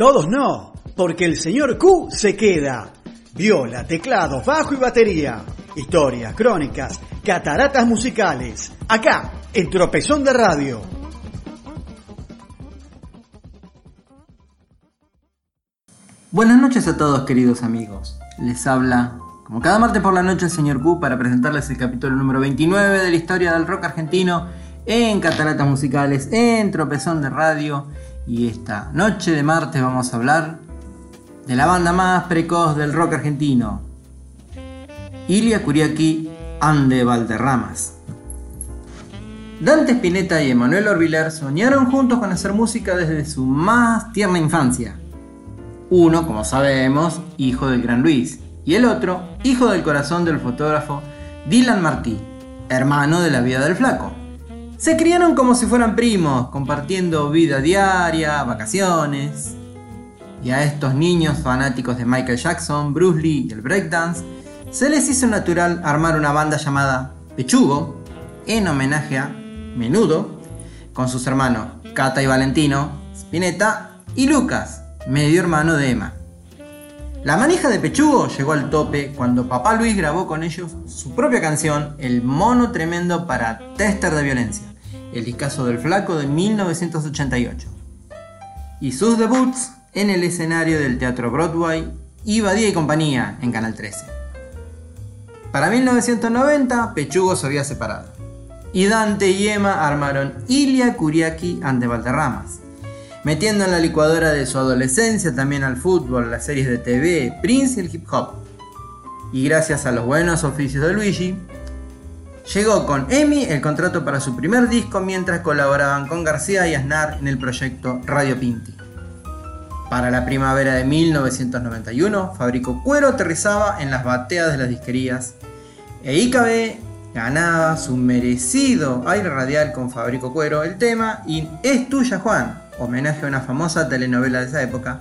Todos no, porque el señor Q se queda. Viola, teclado, bajo y batería. Historias, crónicas, cataratas musicales. Acá, en Tropezón de Radio. Buenas noches a todos, queridos amigos. Les habla, como cada martes por la noche, el señor Q para presentarles el capítulo número 29 de la historia del rock argentino en Cataratas Musicales, en Tropezón de Radio. Y esta noche de martes vamos a hablar de la banda más precoz del rock argentino, Illya Kuryaki and the Valderramas. Dante Spinetta y Emmanuel Horvilleur soñaron juntos con hacer música desde su más tierna infancia. Uno, como sabemos, hijo del gran Luis, y el otro, hijo del corazón del fotógrafo Dylan Martí, hermano de la vida del flaco. Se criaron como si fueran primos, compartiendo vida diaria, vacaciones. Y a estos niños fanáticos de Michael Jackson, Bruce Lee y el breakdance, se les hizo natural armar una banda llamada Pechugo, en homenaje a Menudo, con sus hermanos Cata y Valentino, Spinetta y Lucas, medio hermano de Emma. La manija de Pechugo llegó al tope cuando papá Luis grabó con ellos su propia canción, El Mono Tremendo, para Tester de Violencia, el discazo del flaco de 1988. Y sus debuts en el escenario del Teatro Broadway y Badía y Compañía en Canal 13. Para 1990, Pechugo se había separado y Dante y Emma armaron Illya Kuryaki and the Valderramas, metiendo en la licuadora de su adolescencia también al fútbol, las series de TV, Prince y el hip hop. Y gracias a los buenos oficios de Luigi, llegó con EMI el contrato para su primer disco mientras colaboraban con García y Aznar en el proyecto Radio Pinti. Para la primavera de 1991, Fabricio Cuero aterrizaba en las bateas de las disquerías e IKB ganaba su merecido aire radial con Fabricio Cuero el tema y Es Tuya Juan, homenaje a una famosa telenovela de esa época,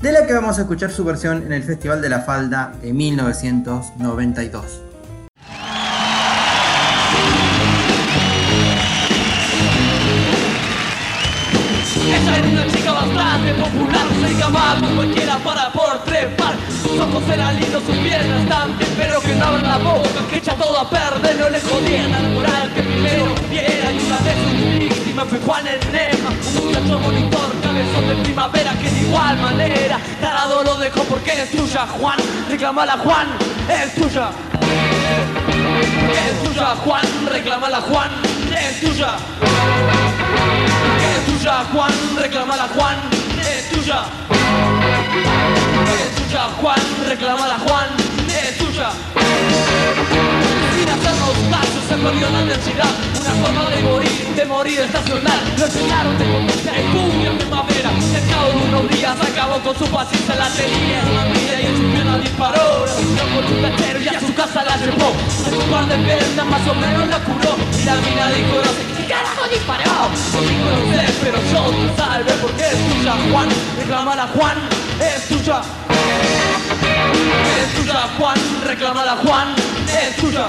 de la que vamos a escuchar su versión en el Festival de la Falda de 1992. Ella era una chica bastante popular, se llamaba como cualquiera para por trepar. Sus ojos eran lindos, sus piernas también, pero que no abran la boca, que echa todo a perder. No le jodían al moral que primero viera, y una vez sus víctimas fue Juan el Nema, un muchacho monitor, cabezón de primavera, que de igual manera tarado lo dejó porque es tuya Juan. Reclamala Juan, es tuya. Es tuya Juan, reclamala Juan, es tuya. Es tuya Juan, reclamala Juan, es tuya. Es tuya Juan, reclamala Juan, es tuya. Sin hacernos caso se perdió la densidad, una forma de morir estacional. Lo llenaron de comida y cumbia en primavera, y al cabo de unos días acabó con su paciencia. La tenía en una mira y en su pierna disparó, la unió con un tachero y a su casa la llevó. A su par de piernas más o menos la curó, y la mina dijo no sé qué carajo disparó. No sé, pero yo te salve porque es tuya Juan, reclamala Juan, es tuya. Es tuya Juan, reclamala Juan, es tuya.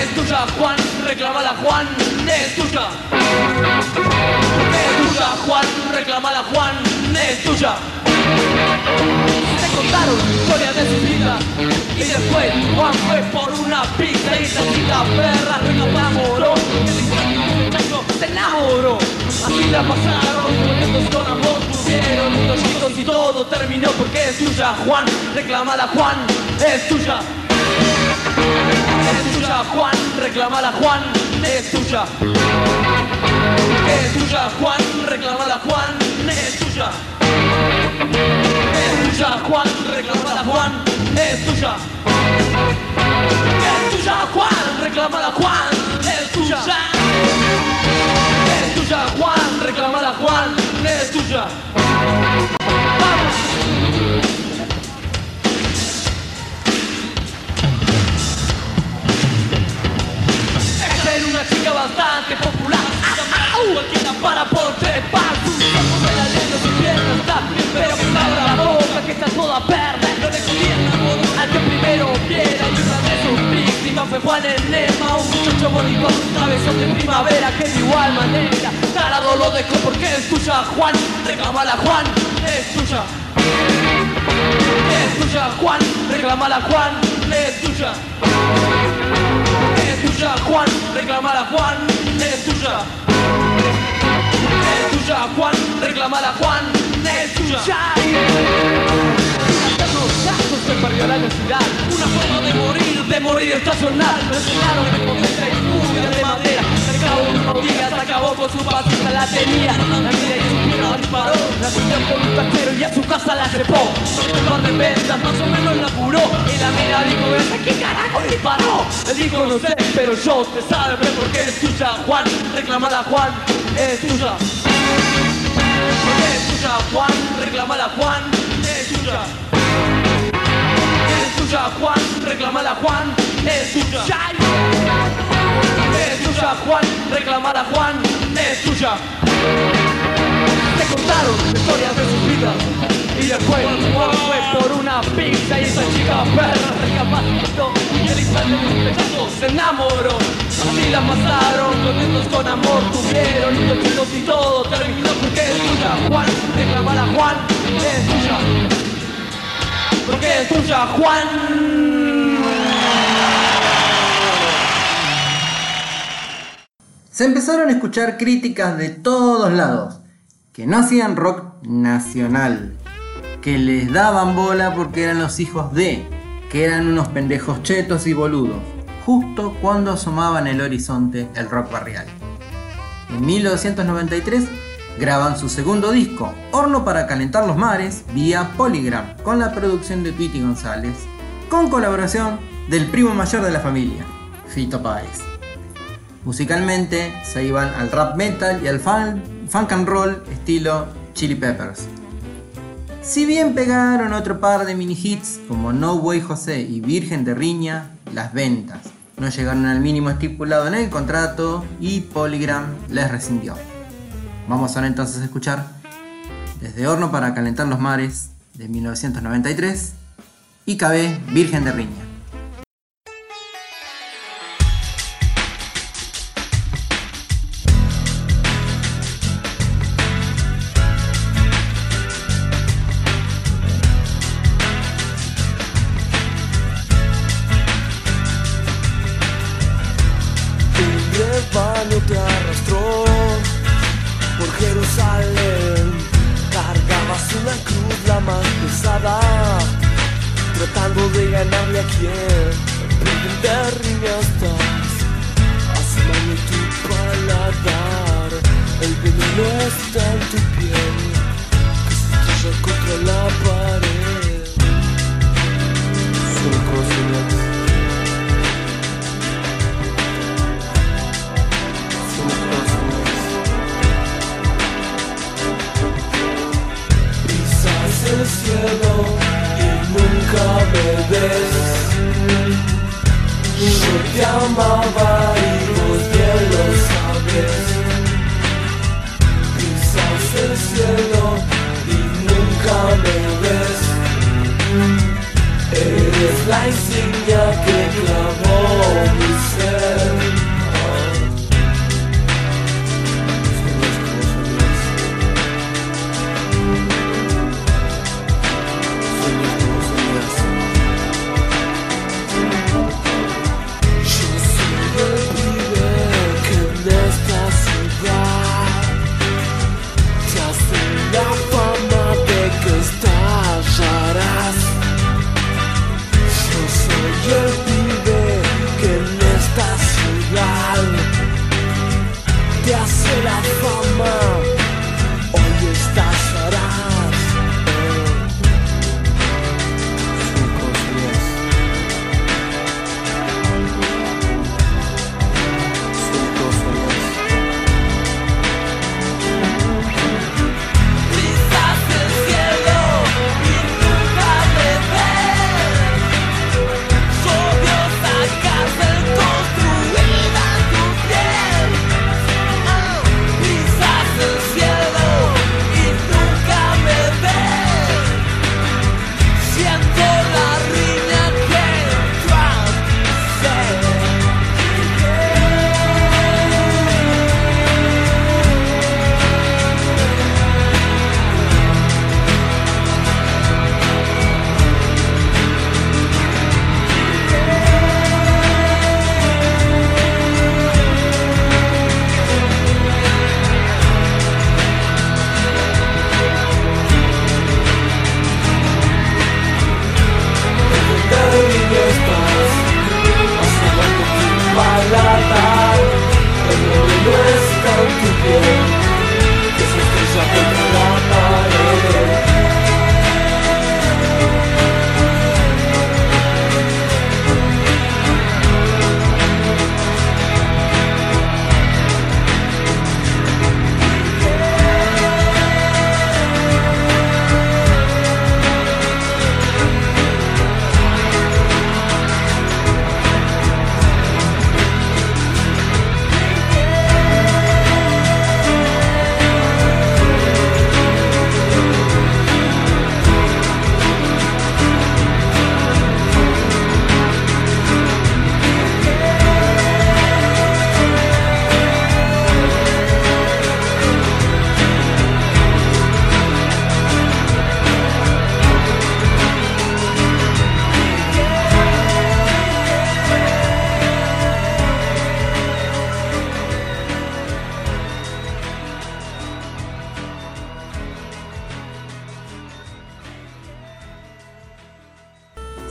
Es tuya Juan, reclamala Juan, es tuya. Es tuya Juan, reclamala Juan, es tuya. Se contaron historias de su vida y después Juan fue por una pizza y la chica perra se enamoró. Se enamoró, así la pasaron, poniéndose con amor, tuvieron unos chicos y todo terminó porque es tuya Juan, reclamala Juan, es tuya. Es tuya Juan, reclamala Juan, es tuya. Es tuya Juan, reclamala Juan, es tuya. Es tuya Juan, reclamala Juan, es tuya. Es tuya Juan, reclamala Juan, es tuya. Es tuya Juan, reclamala Juan, es tuya. ¡Vamos! Esta era una chica bastante popular, cualquiera para por trepar. Sus ojos eran lindos, sus piernas también, pero que abra la boca que está toda perra. No le cubierta al que primero viera, y una de sus víctimas fue Juan el Lema, un muchacho bonito, un cabezón de primavera que de igual manera Tarado lo dejo porque es tuya, Juan. Reclámala, Juan, es tuya. Es tuya, Juan, reclámala, Juan, es tuya. Es tuya, Juan, reclámala, Juan, es tuya. Es tuya, Juan, reclámala, Juan, es tuya. Se perdió la necesidad, una forma de morir estacional. Me enseñaron que con esta estudia de madera cercado de rodillas, acabó con su paciencia, la tenía. La vida y su pierna disparó, la suya por un taquero y a su casa la trepó. Un par de ventas más o menos la curó. Y la mira dijo, ¿ese qué carajo disparó? Él dijo, no sé, pero yo te sabe porque es tuya, Juan, reclamala, Juan, es tuya. Es tuya, Juan, reclamala, Juan, es tuya. Es tuya, Juan, reclamala, Juan, es tuya. Es tuya, Juan, reclamala, Juan, es tuya. Te contaron historias de sus vidas y después fue por una pizza. Y esa chica perra recapacitó y el instante de un pedazo se enamoró. Así la pasaron, contentos con amor tuvieron y todos y todo terminó porque es tuya, Juan, reclamala, Juan, es tuya. Porque es tuya, Juan. Se empezaron a escuchar críticas de todos lados, que no hacían rock nacional, que les daban bola porque eran los hijos de, que eran unos pendejos chetos y boludos, justo cuando asomaba en el horizonte el rock barrial. En 1993, graban su segundo disco, Horno para Calentar los Mares, vía Polygram, con la producción de Tweety González, con colaboración del primo mayor de la familia, Fito Páez. Musicalmente se iban al rap metal y al funk and roll estilo Chili Peppers. Si bien pegaron otro par de mini hits como No Way José y Virgen de Riña, las ventas no llegaron al mínimo estipulado en el contrato y Polygram les rescindió. Vamos ahora entonces a escuchar desde Horno para Calentar los Mares de 1993 y KB Virgen de Riña. Yo soy el pibe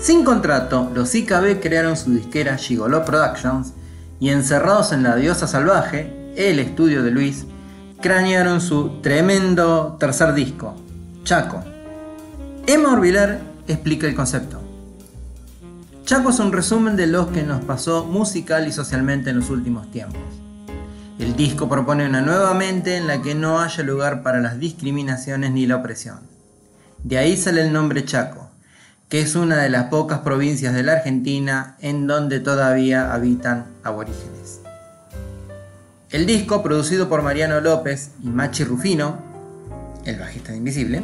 Sin contrato, los IKB crearon su disquera Gigoló Productions y, encerrados en La Diosa Salvaje, el estudio de Luis, cranearon su tremendo tercer disco, Chaco. Emma Horvilleur explica el concepto. Chaco es un resumen de lo que nos pasó musical y socialmente en los últimos tiempos. El disco propone una nueva mente en la que no haya lugar para las discriminaciones ni la opresión. De ahí sale el nombre Chaco, que es una de las pocas provincias de la Argentina en donde todavía habitan aborígenes. El disco, producido por Mariano López y Machi Rufino, el bajista de Invisible,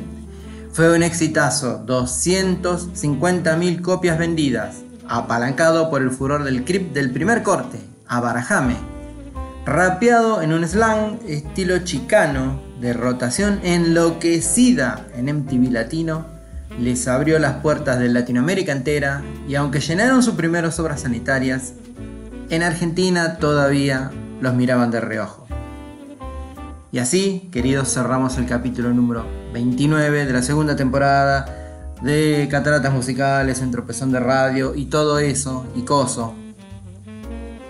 fue un exitazo, 250.000 copias vendidas, apalancado por el furor del Crip del primer corte, Abarajame, rapeado en un slang estilo chicano de rotación enloquecida en MTV Latino, les abrió las puertas de Latinoamérica entera y, aunque llenaron sus primeras obras sanitarias, en Argentina todavía los miraban de reojo. Y así, queridos, cerramos el capítulo número 29 de la segunda temporada de Cataratas Musicales en Tropezón de Radio y todo eso y coso.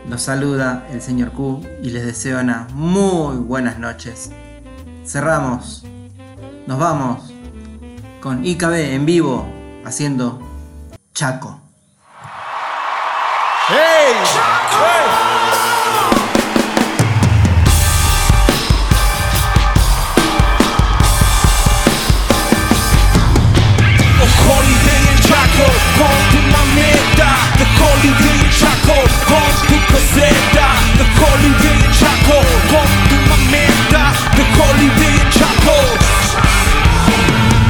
Los saluda el señor Q y les deseo una muy buenas noches. Cerramos, nos vamos con IKB en vivo haciendo Chaco. ¡Hey! ¡Chaco! Compri la merda, the holiday in Chaco, compri caseta, the holiday in Chaco, compri la merda, the holiday in Chaco.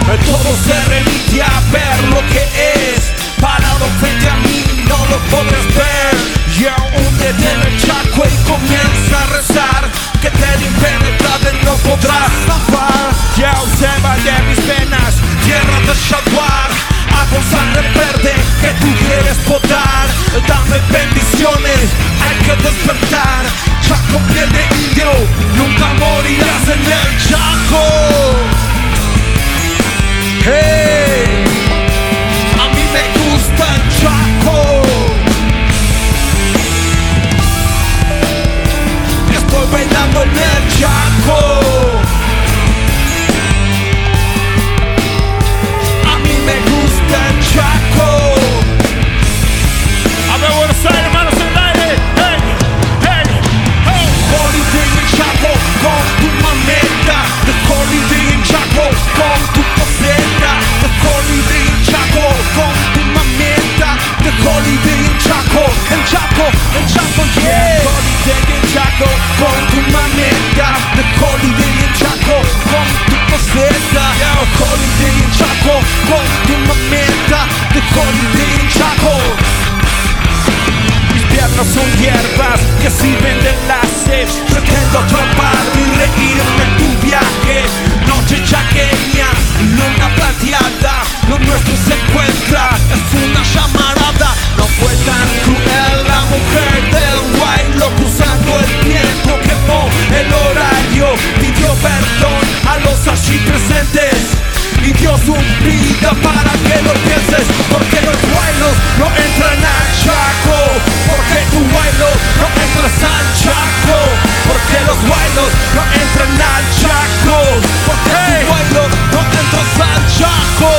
E todo se remedia per lo que es, parado frente a mí no lo podrás ver. Yo úndete en el Chaco y comienza a rezar, que te impenetrable no podrás tapar. Yo se vaya mis penas, tierra de Chaguar. Con sangre verde que tú quieres botar, dame bendiciones, hay que despertar. Chaco, piel de indio, nunca morirás en el Chaco. Hey, a mí me gusta el Chaco. Estoy bailando en el Chaco. Chaco. A ver, Buenos Aires, manos en el aire. Hey, hey, hey. Holiday in Chaco, con tu mameta. The holiday in Chaco, con tu coseta. The holiday in Chaco, con tu mameta. The holiday in Chaco, en Chaco, en Chaco, yeah. The holiday in Chaco, con tu mameta. The holiday in Chaco, con tu coseta. Yeah, holiday in Chaco, con tu mameta. The holiday in Chaco. Mis piernas son hierbas que sirven de enlace. Pretendo atrapar y reírme en tu viaje. Noche chaqueña, luna plateada. Lo nuestro se encuentra, es una llamarada. No fue tan cruel la mujer del guaylo, cruzando el tiempo quemó el horario. Pidió perdón a los allí presentes y dio su vida para que lo pienses, porque los vuelos no entran a Chaco, porque tu vuelo no entras al Chaco, porque los vuelos no entran al Chaco, porque tu vuelo no entras al Chaco.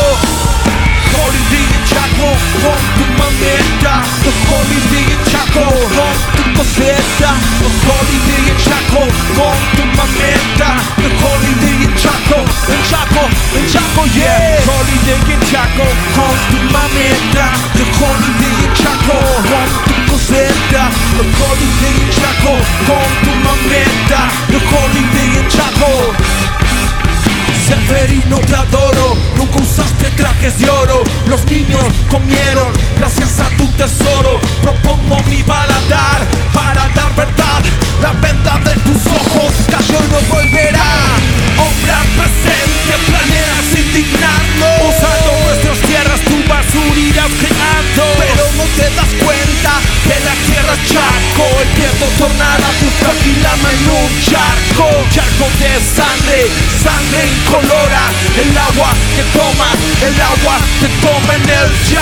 Holiday in Chaco, con tu mameta. The holiday in Chaco, con tu coseta. The holiday in Chaco, con tu mameta. The holiday in Chaco, en Chaco, en Chaco, yeah. The holiday in Chaco, con tu mameta. The holiday in Chaco, con tu coseta. The holiday in Chaco, con tu mameta. The holiday in Chaco. Severino, te adoro, nunca usaste trajes de oro. Los niños comieron gracias a tu tesoro. Propongo mi paladar para dar verdad. La venda de tus ojos cayó y no volverá. Hombre presente, planeas indignarlo. Usando nuestras tierras tu basura irás creando. Pero no te das cuenta que la tierra es Chaco. El viento tornará tu frágil alma en un charco. Charco de sangre, sangre incolora. El agua que toma en el Chaco.